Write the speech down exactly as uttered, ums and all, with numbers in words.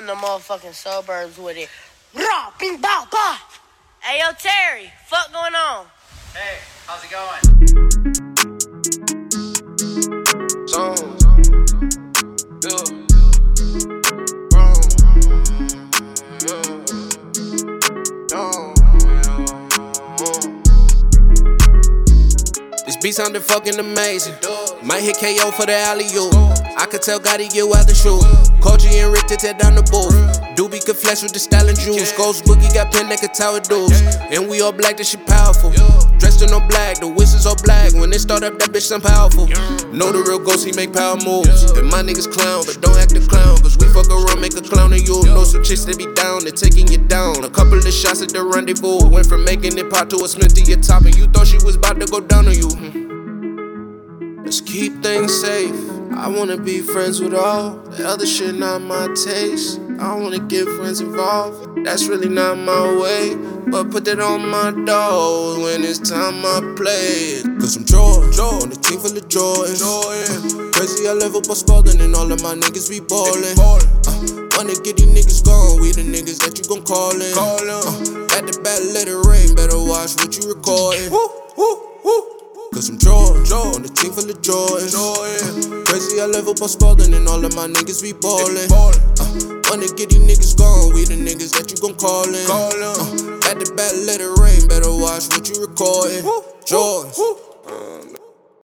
in the motherfucking suburbs with it. Raw, bing, bow, bah. Hey, yo, Terry, fuck going on? Hey, how's it going? So. Be sounding fucking amazing. Might hit K O for the alley-oop. I could tell Gotti you out the shoe. Koji and Rick to tear down the booth. Doobie could flex with the style and juice. Ghost Boogie got pen like a tower dudes. And we all black, this shit powerful. Dressed in all black, the whistles all black. When they start up, that bitch sound powerful. Know the real ghost, he make power moves. And my niggas clown, but don't act a clown. Cause we fuck around, make a clown of you. Know some chicks that be down, they're taking you down. A couple of shots at the rendezvous. Went from making it pop to a Smith to your top. And you thought she was about to go down on you. Let's keep things safe. I wanna be friends with all. The other shit not my taste. I don't wanna get friends involved. That's really not my way. But put that on my dog when it's time I play. Cause I'm Jordan, on the team full of Jordans. Uh, crazy, I level up ballin' and all of my niggas be ballin'. Uh, wanna get these niggas gone. We the niggas that you gon' call in. Uh, got the bad, let it rain. Better watch what you recordin'. Woo, woo, woo. Cause I'm Jordan, on the team full of Jordans. Uh, crazy, I level up ballin' and all of my niggas be ballin'. Uh, wanna get these niggas gone. We the niggas that you gon' call in. Uh, at the bat, let it rain. Better watch what you recordin'. Jordans.